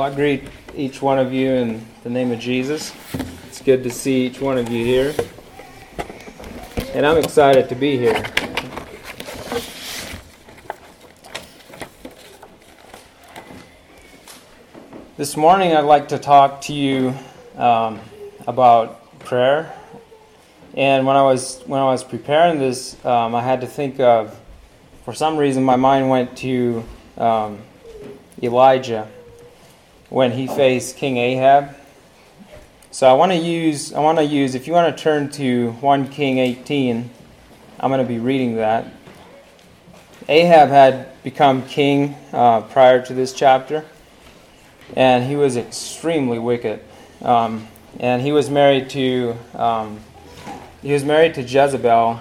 Well, I greet each one of you in the name of Jesus. It's good to see each one of you here. And I'm excited to be here. This morning I'd like to talk to you about prayer. And when I was preparing this, I had to think of, for some reason my mind went to Elijah when he faced King Ahab. So I want to use, if you want to turn to 1 King 18, I'm going to be reading that. Ahab had become king prior to this chapter, and he was extremely wicked. And he was married to Jezebel,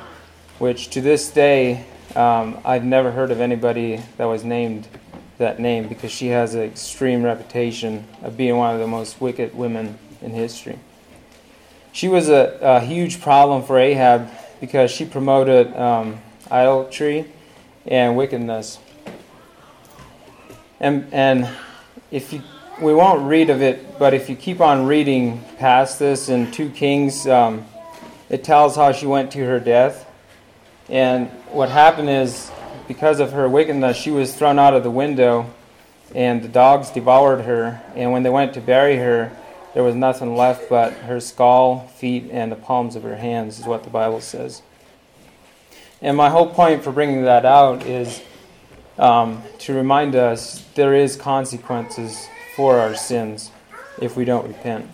which to this day I've never heard of anybody that was named that name, because she has an extreme reputation of being one of the most wicked women in history. She was a huge problem for Ahab because she promoted idolatry and wickedness. And if you, we won't read of it, but if you keep on reading past this in 2 Kings, it tells how she went to her death. And what happened is, because of her wickedness, she was thrown out of the window, and the dogs devoured her. And when they went to bury her, there was nothing left but her skull, feet, and the palms of her hands, is what the Bible says. And my whole point for bringing that out is to remind us there is consequences for our sins if we don't repent.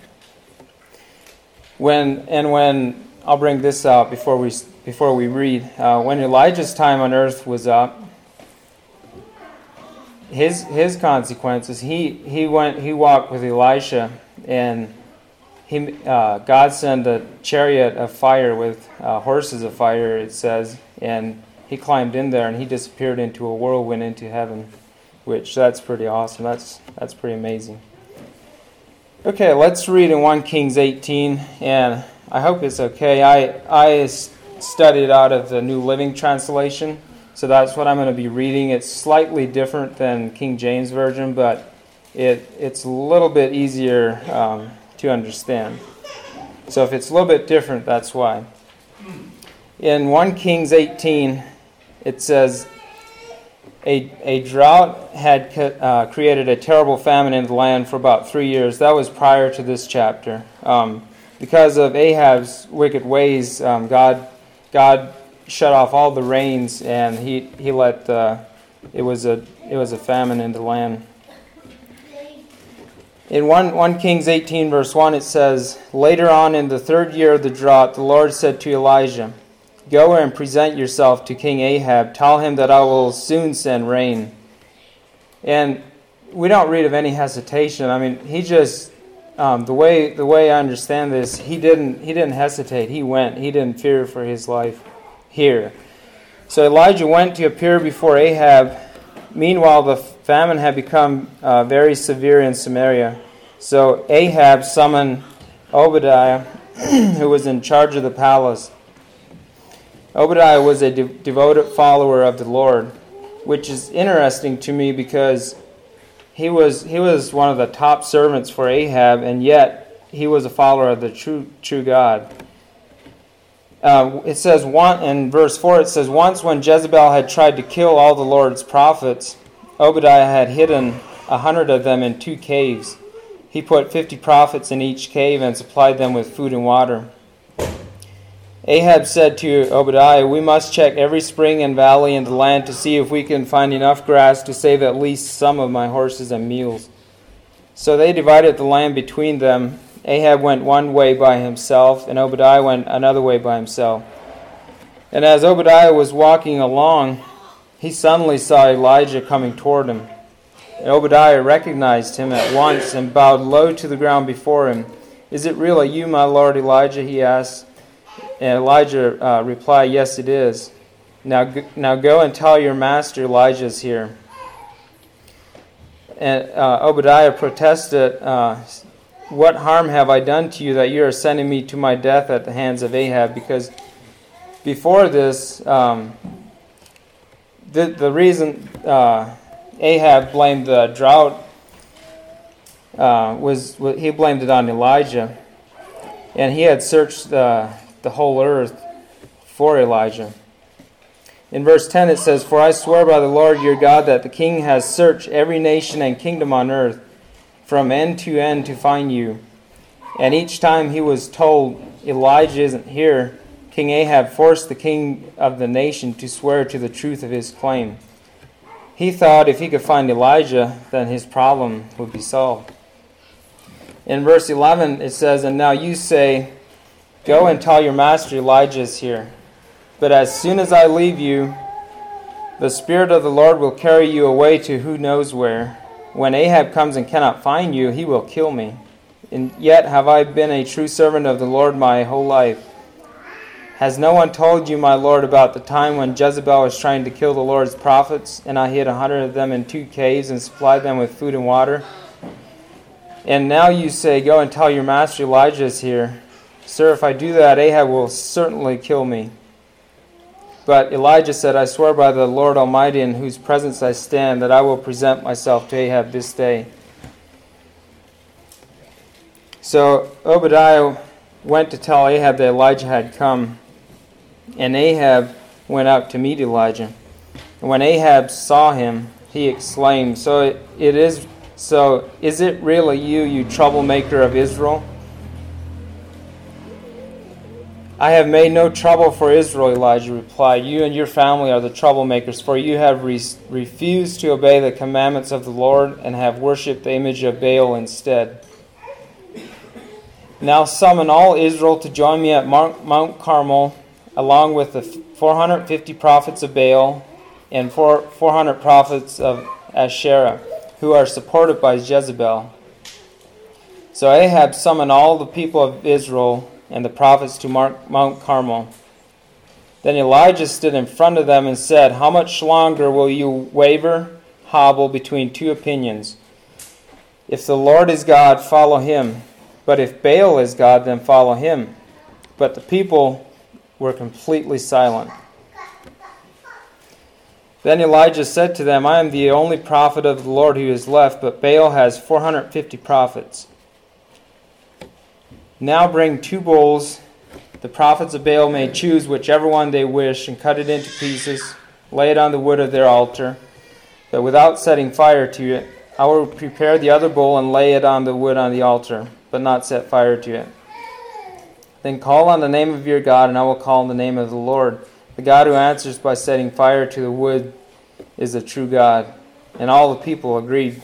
When I'll bring this out before we read, when Elijah's time on earth was up, his consequences, he walked with Elisha, and God sent a chariot of fire with horses of fire, it says, and he climbed in there and he disappeared into a whirlwind into heaven, which that's pretty awesome. That's pretty amazing. Okay, let's read in 1 Kings 18, and I hope it's okay. I studied out of the New Living Translation, so that's what I'm going to be reading. It's slightly different than King James Version, but it's a little bit easier to understand. So if it's a little bit different, that's why. In 1 Kings 18, it says, A drought had created a terrible famine in the land for about 3 years. That was prior to this chapter. Because of Ahab's wicked ways, God shut off all the rains, and he let it was a famine in the land. In 1 Kings 18 verse 1, it says, "Later on in the third year of the drought, the Lord said to Elijah, 'Go and present yourself to King Ahab. Tell him that I will soon send rain.'" And we don't read of any hesitation. I mean, he just the way I understand this, he didn't hesitate. He went. He didn't fear for his life here. So Elijah went to appear before Ahab. Meanwhile, the famine had become very severe in Samaria. So Ahab summoned Obadiah, who was in charge of the palace. Obadiah was a devoted follower of the Lord, which is interesting to me because he was one of the top servants for Ahab, and yet he was a follower of the true God. It says in verse 4, it says, "Once when Jezebel had tried to kill all the Lord's prophets, Obadiah had hidden 100 of them in 2 caves. He put 50 prophets in each cave and supplied them with food and water. Ahab said to Obadiah, 'We must check every spring and valley in the land to see if we can find enough grass to save at least some of my horses and mules.' So they divided the land between them. Ahab went one way by himself, and Obadiah went another way by himself. And as Obadiah was walking along, he suddenly saw Elijah coming toward him. And Obadiah recognized him at once and bowed low to the ground before him. 'Is it really you, my lord Elijah?' he asked. And Elijah replied, 'Yes, it is. Now go and tell your master Elijah is here.' And Obadiah protested, 'What harm have I done to you that you are sending me to my death at the hands of Ahab?'" Because before this, the reason Ahab blamed the drought he blamed it on Elijah, and he had searched the whole earth for Elijah. In verse 10 it says, "For I swear by the Lord your God that the king has searched every nation and kingdom on earth from end to find you." And each time he was told, "Elijah isn't here," King Ahab forced the king of the nation to swear to the truth of his claim. He thought if he could find Elijah, then his problem would be solved. In verse 11 it says, "And now you say, 'Go and tell your master Elijah is here.' But as soon as I leave you, the Spirit of the Lord will carry you away to who knows where. When Ahab comes and cannot find you, he will kill me. And yet have I been a true servant of the Lord my whole life. Has no one told you, my Lord, about the time when Jezebel was trying to kill the Lord's prophets, and I hid 100 of them in 2 caves and supplied them with food and water? And now you say, 'Go and tell your master Elijah is here.' Sir, if I do that, Ahab will certainly kill me." But Elijah said, "I swear by the Lord Almighty, in whose presence I stand, that I will present myself to Ahab this day." So Obadiah went to tell Ahab that Elijah had come, and Ahab went out to meet Elijah. And when Ahab saw him, he exclaimed, "So is it really you, you troublemaker of Israel? I have made no trouble for Israel," Elijah replied. "You and your family are the troublemakers, for you have refused to obey the commandments of the Lord and have worshipped the image of Baal instead. Now summon all Israel to join me at Mount Carmel, along with the 450 prophets of Baal and 400 prophets of Asherah, who are supported by Jezebel." So Ahab summoned all the people of Israel and the prophets to Mount Carmel. Then Elijah stood in front of them and said, "How much longer will you waver, hobble between two opinions? If the Lord is God, follow him. But if Baal is God, then follow him." But the people were completely silent. Then Elijah said to them, "I am the only prophet of the Lord who is left, but Baal has 450 prophets. Now bring 2 bulls. The prophets of Baal may choose whichever one they wish and cut it into pieces, lay it on the wood of their altar, but without setting fire to it. I will prepare the other bull and lay it on the wood on the altar, but not set fire to it. Then call on the name of your God, and I will call on the name of the Lord. The God who answers by setting fire to the wood is a true God." And all the people agreed.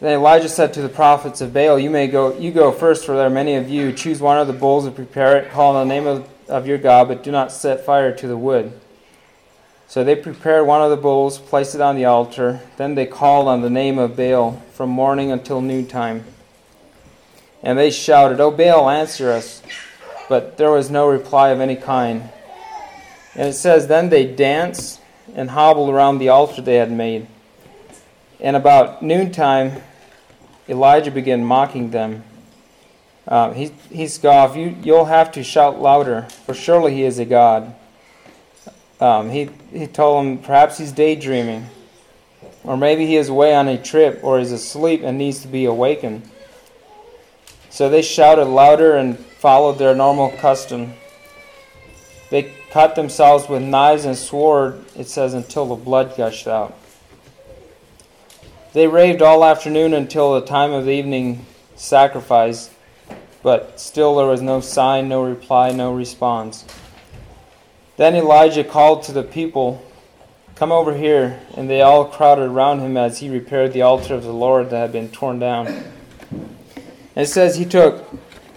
Then Elijah said to the prophets of Baal, You go first, for there are many of you. Choose one of the bulls and prepare it. Call on the name of your God, but do not set fire to the wood." So they prepared one of the bulls, placed it on the altar. Then they called on the name of Baal from morning until noontime. And they shouted, "O Baal, answer us." But there was no reply of any kind. And it says, then they danced and hobbled around the altar they had made. And about noontime, Elijah began mocking them. He scoffed, You'll have to shout louder, for surely he is a god." He told him, perhaps he's daydreaming, or maybe he is away on a trip, or is asleep and needs to be awakened. So they shouted louder and followed their normal custom. They cut themselves with knives and sword, it says, until the blood gushed out. They raved all afternoon until the time of the evening sacrifice, but still there was no sign, no reply, no response. Then Elijah called to the people, "Come over here," and they all crowded around him as he repaired the altar of the Lord that had been torn down. And it says he took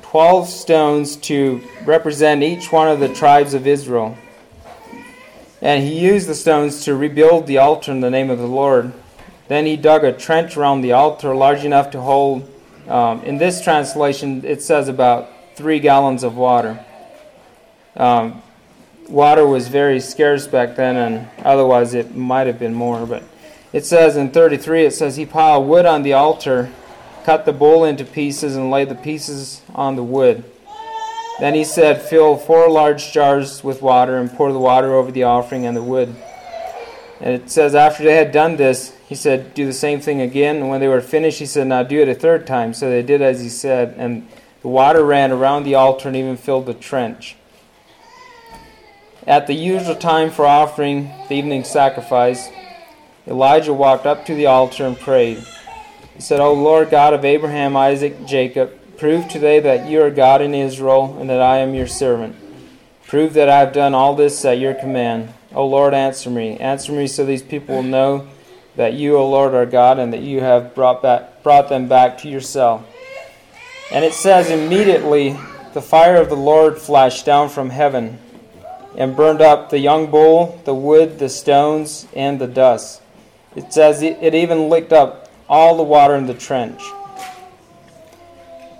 12 stones to represent each one of the tribes of Israel. And he used the stones to rebuild the altar in the name of the Lord. Then he dug a trench around the altar large enough to hold, in this translation it says about 3 gallons of water. Water was very scarce back then, and otherwise it might have been more. But it says in 33, it says he piled wood on the altar, cut the bull into pieces, and laid the pieces on the wood. Then he said, "Fill 4 large jars with water and pour the water over the offering and the wood." And it says, after they had done this, he said, do the same thing again. And when they were finished, he said, now do it a third time. So they did as he said, and the water ran around the altar and even filled the trench. At the usual time for offering the evening sacrifice, Elijah walked up to the altar and prayed. He said, O Lord God of Abraham, Isaac, Jacob, prove today that you are God in Israel and that I am your servant. Prove that I have done all this at your command. O Lord, answer me. Answer me so these people will know that you, O Lord, are God and that you have brought them back to yourself. And it says, immediately the fire of the Lord flashed down from heaven and burned up the young bull, the wood, the stones, and the dust. It says it even licked up all the water in the trench.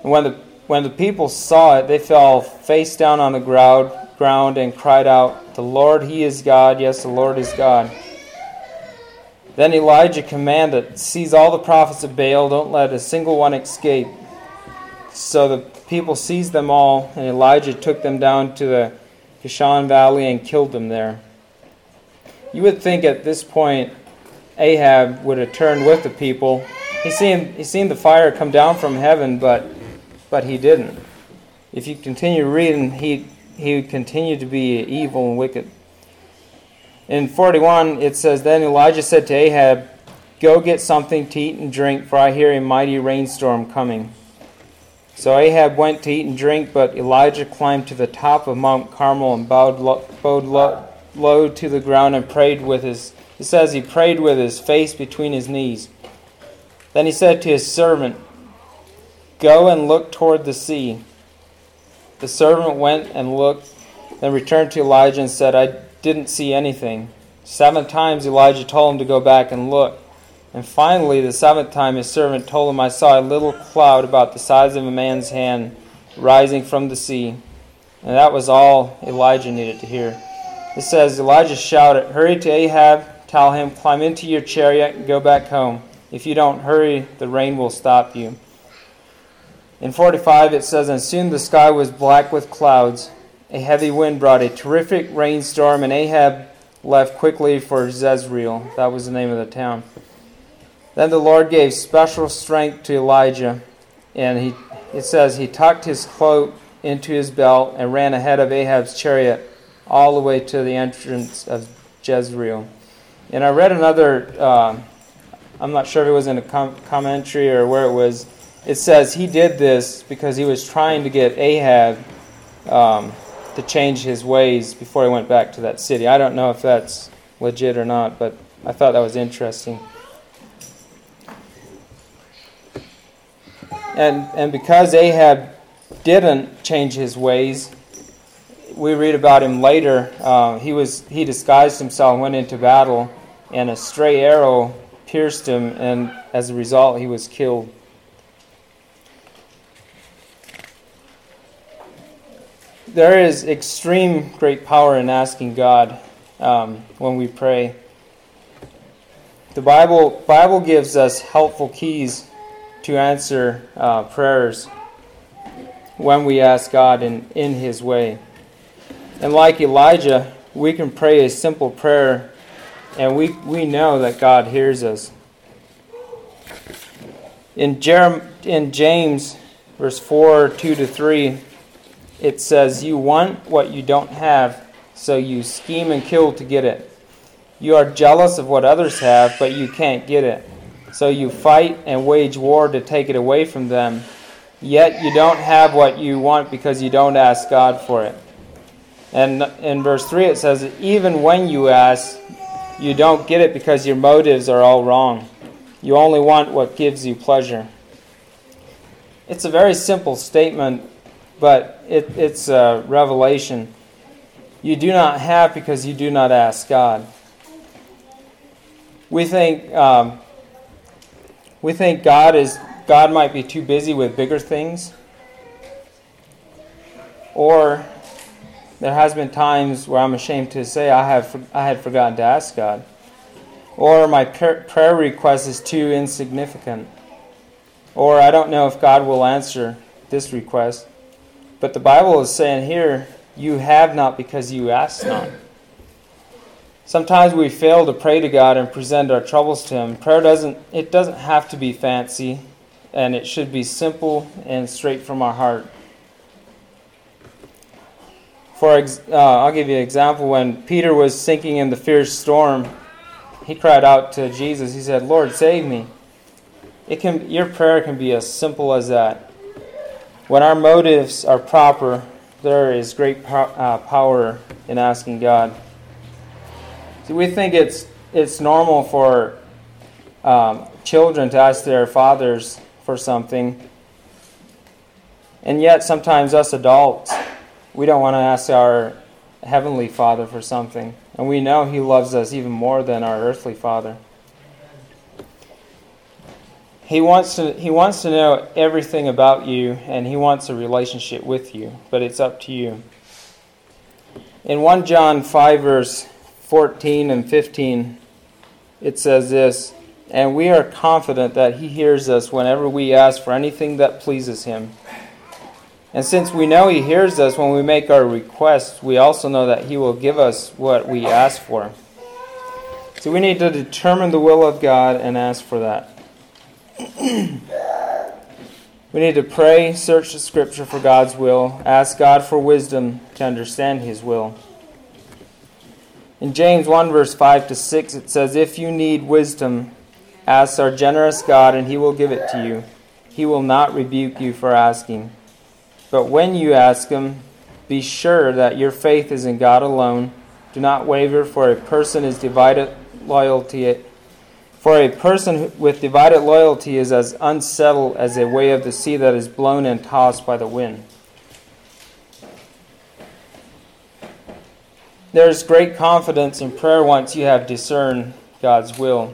And when the people saw it, they fell face down on the ground and cried out, the Lord, he is God. Yes, the Lord is God. Then Elijah commanded, seize all the prophets of Baal. Don't let a single one escape. So the people seized them all, and Elijah took them down to the Kishon Valley and killed them there. You would think at this point Ahab would have turned with the people. He seen the fire come down from heaven, but he didn't. If you continue reading, he continued to be evil and wicked. In 41, it says, then Elijah said to Ahab, go get something to eat and drink, for I hear a mighty rainstorm coming. So Ahab went to eat and drink, but Elijah climbed to the top of Mount Carmel and bowed low to the ground and prayed with his... It says he prayed with his face between his knees. Then he said to his servant, go and look toward the sea. The servant went and looked, then returned to Elijah and said, I didn't see anything. 7 times Elijah told him to go back and look. And finally, the 7th time, his servant told him, I saw a little cloud about the size of a man's hand rising from the sea. And that was all Elijah needed to hear. It says, Elijah shouted, hurry to Ahab, tell him, climb into your chariot and go back home. If you don't hurry, the rain will stop you. In 45, it says, and soon the sky was black with clouds. A heavy wind brought a terrific rainstorm, and Ahab left quickly for Jezreel. That was the name of the town. Then the Lord gave special strength to Elijah, and it says he tucked his cloak into his belt and ran ahead of Ahab's chariot all the way to the entrance of Jezreel. And I read another, I'm not sure if it was in a commentary or where it was. It says he did this because he was trying to get Ahab to change his ways before he went back to that city. I don't know if that's legit or not, but I thought that was interesting. And because Ahab didn't change his ways, we read about him later. He disguised himself and went into battle, and a stray arrow pierced him, and as a result, he was killed. There is extreme great power in asking God when we pray. The Bible gives us helpful keys to answer prayers when we ask God in His way. And like Elijah, we can pray a simple prayer, and we know that God hears us. In James, verse 4, 2-3, it says, you want what you don't have, so you scheme and kill to get it. You are jealous of what others have, but you can't get it. So you fight and wage war to take it away from them, yet you don't have what you want because you don't ask God for it. And in verse 3 it says, even when you ask, you don't get it because your motives are all wrong. You only want what gives you pleasure. It's a very simple statement, but it's a revelation. You do not have because you do not ask God. We think God might be too busy with bigger things. Or there has been times where I'm ashamed to say I had forgotten to ask God. Or my prayer request is too insignificant. Or I don't know if God will answer this request. But the Bible is saying here, you have not because you ask not. Sometimes we fail to pray to God and present our troubles to Him. Prayer doesn't have to be fancy, and it should be simple and straight from our heart. I'll give you an example. When Peter was sinking in the fierce storm, he cried out to Jesus. He said, "Lord, save me." Your prayer can be as simple as that. When our motives are proper, there is great power in asking God. See, we think it's normal for children to ask their fathers for something, and yet sometimes us adults, we don't want to ask our Heavenly Father for something, and we know He loves us even more than our earthly father. He wants to know everything about you, and He wants a relationship with you, but it's up to you. In 1 John 5, verse 14 and 15, it says this, "And we are confident that He hears us whenever we ask for anything that pleases Him. And since we know He hears us when we make our requests, we also know that He will give us what we ask for." So we need to determine the will of God and ask for that. We need to pray, search the Scripture for God's will, ask God for wisdom to understand His will. In James 1, verse 5 to 6, it says, "If you need wisdom, ask our generous God, and He will give it to you. He will not rebuke you for asking. But when you ask Him, be sure that your faith is in God alone. Do not waver, for a person with divided loyalty is as unsettled as a wave of the sea that is blown and tossed by the wind." There is great confidence in prayer once you have discerned God's will.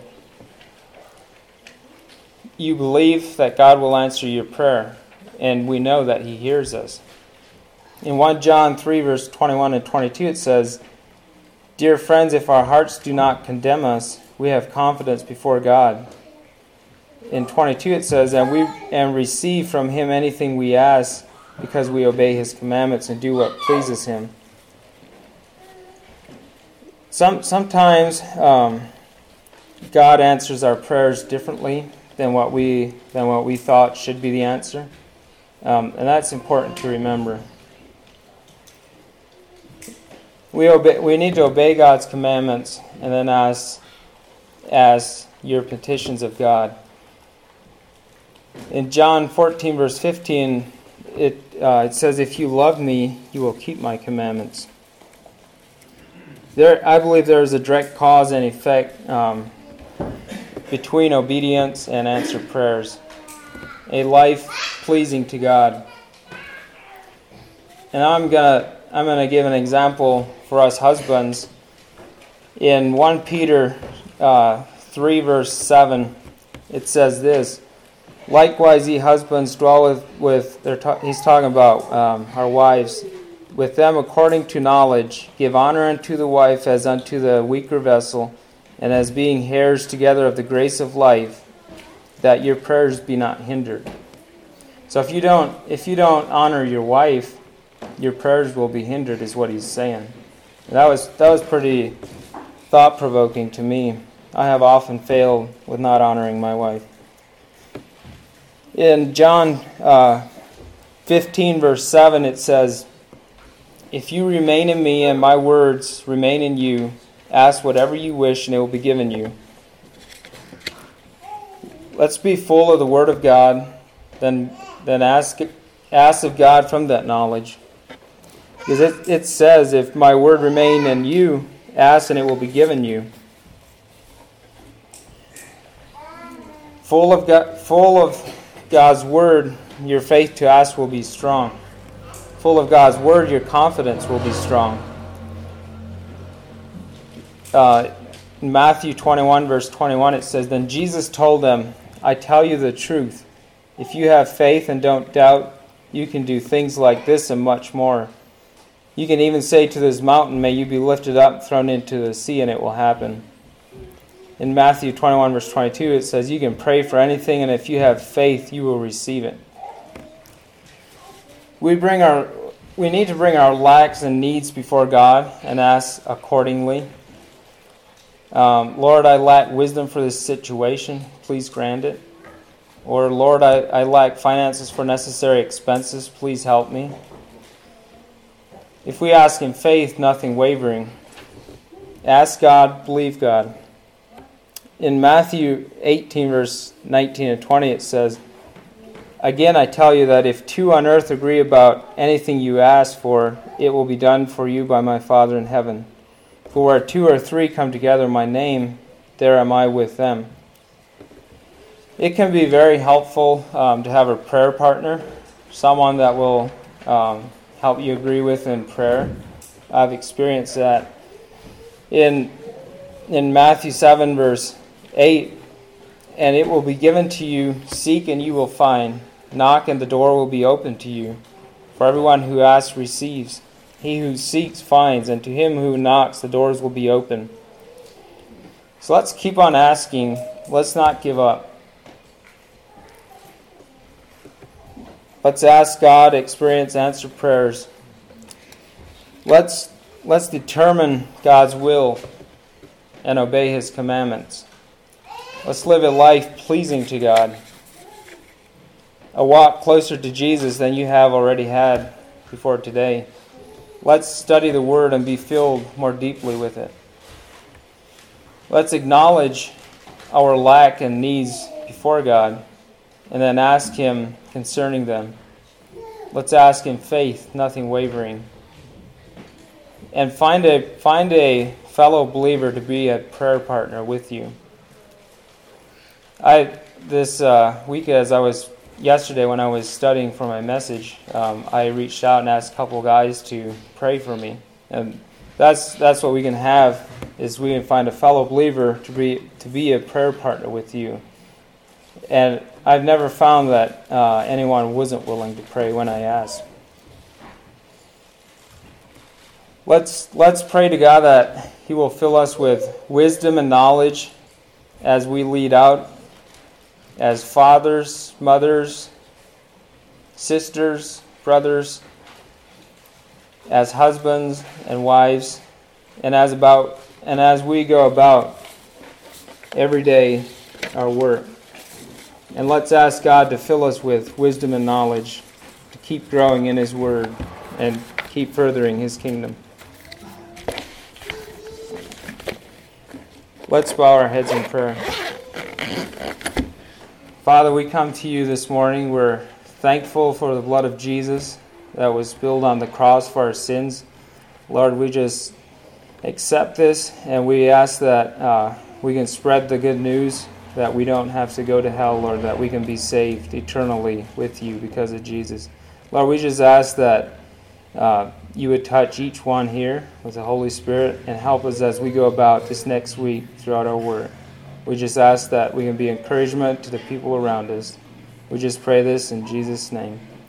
You believe that God will answer your prayer, and we know that He hears us. In 1 John 3, verse 21 and 22, it says, "Dear friends, if our hearts do not condemn us, we have confidence before God." In 22, it says, "And we receive from Him anything we ask, because we obey His commandments and do what pleases Him." Sometimes God answers our prayers differently than what we thought should be the answer, and that's important to remember. We need to obey God's commandments and then ask your petitions of God. In John 14 verse 15, it says, "If you love me, you will keep my commandments." I believe there is a direct cause and effect between obedience and answered prayers. A life pleasing to God. And I'm gonna give an example for us husbands. In 1 Peter 3 verse 7, it says this, "Likewise ye husbands dwell he's talking about our wives. With them, according to knowledge, give honor unto the wife as unto the weaker vessel, and as being heirs together of the grace of life, that your prayers be not hindered." So if you don't honor your wife, your prayers will be hindered, is what he's saying. And that was pretty thought-provoking to me. I have often failed with not honoring my wife. In John 15, verse 7, it says, "If you remain in me and my words remain in you, ask whatever you wish and it will be given you." Let's be full of the Word of God, then ask of God from that knowledge. Because it says, "If my word remain in you, ask and it will be given you." Full of God's Word, your faith to ask will be strong. Full of God's Word, your confidence will be strong. Matthew 21, verse 21, it says, "Then Jesus told them, I tell you the truth. If you have faith and don't doubt, you can do things like this and much more. You can even say to this mountain, may you be lifted up, thrown into the sea, and it will happen." In Matthew 21, verse 22, it says, "You can pray for anything, and if you have faith, you will receive it." We need to bring our lacks and needs before God and ask accordingly. Lord, I lack wisdom for this situation. Please grant it. Or, Lord, I lack finances for necessary expenses. Please help me. If we ask in faith, nothing wavering. Ask God, believe God. In Matthew 18, verse 19 and 20, it says, "Again, I tell you that if two on earth agree about anything you ask for, it will be done for you by my Father in heaven. For where two or three come together in my name, there am I with them." It can be very helpful to have a prayer partner, someone that will help you agree with in prayer. I've experienced that. In Matthew 7, verse 8, "And it will be given to you, seek and you will find, knock and the door will be opened to you. For everyone who asks receives, he who seeks finds, and to him who knocks the doors will be open." So let's keep on asking, let's not give up. Let's ask God, experience answered prayers. Let's determine God's will and obey His commandments. Let's live a life pleasing to God. A walk closer to Jesus than you have already had before today. Let's study the Word and be filled more deeply with it. Let's acknowledge our lack and needs before God, and then ask Him concerning them. Let's ask in faith, nothing wavering. And find a fellow believer to be a prayer partner with you. Yesterday when I was studying for my message, I reached out and asked a couple guys to pray for me. And that's what we can have, is we can find a fellow believer to be a prayer partner with you. And I've never found that anyone wasn't willing to pray when I asked. Let's pray to God that He will fill us with wisdom and knowledge as we lead out as fathers, mothers, sisters, brothers, as husbands and wives, and as we go about every day our work. And let's ask God to fill us with wisdom and knowledge to keep growing in His Word and keep furthering His kingdom. Let's bow our heads in prayer. Father, we come to You this morning. We're thankful for the blood of Jesus that was spilled on the cross for our sins. Lord, we just accept this, and we ask that we can spread the good news, that we don't have to go to hell, Lord, that we can be saved eternally with You because of Jesus. Lord, we just ask that You would touch each one here with the Holy Spirit and help us as we go about this next week throughout our work. We just ask that we can be encouragement to the people around us. We just pray this in Jesus' name.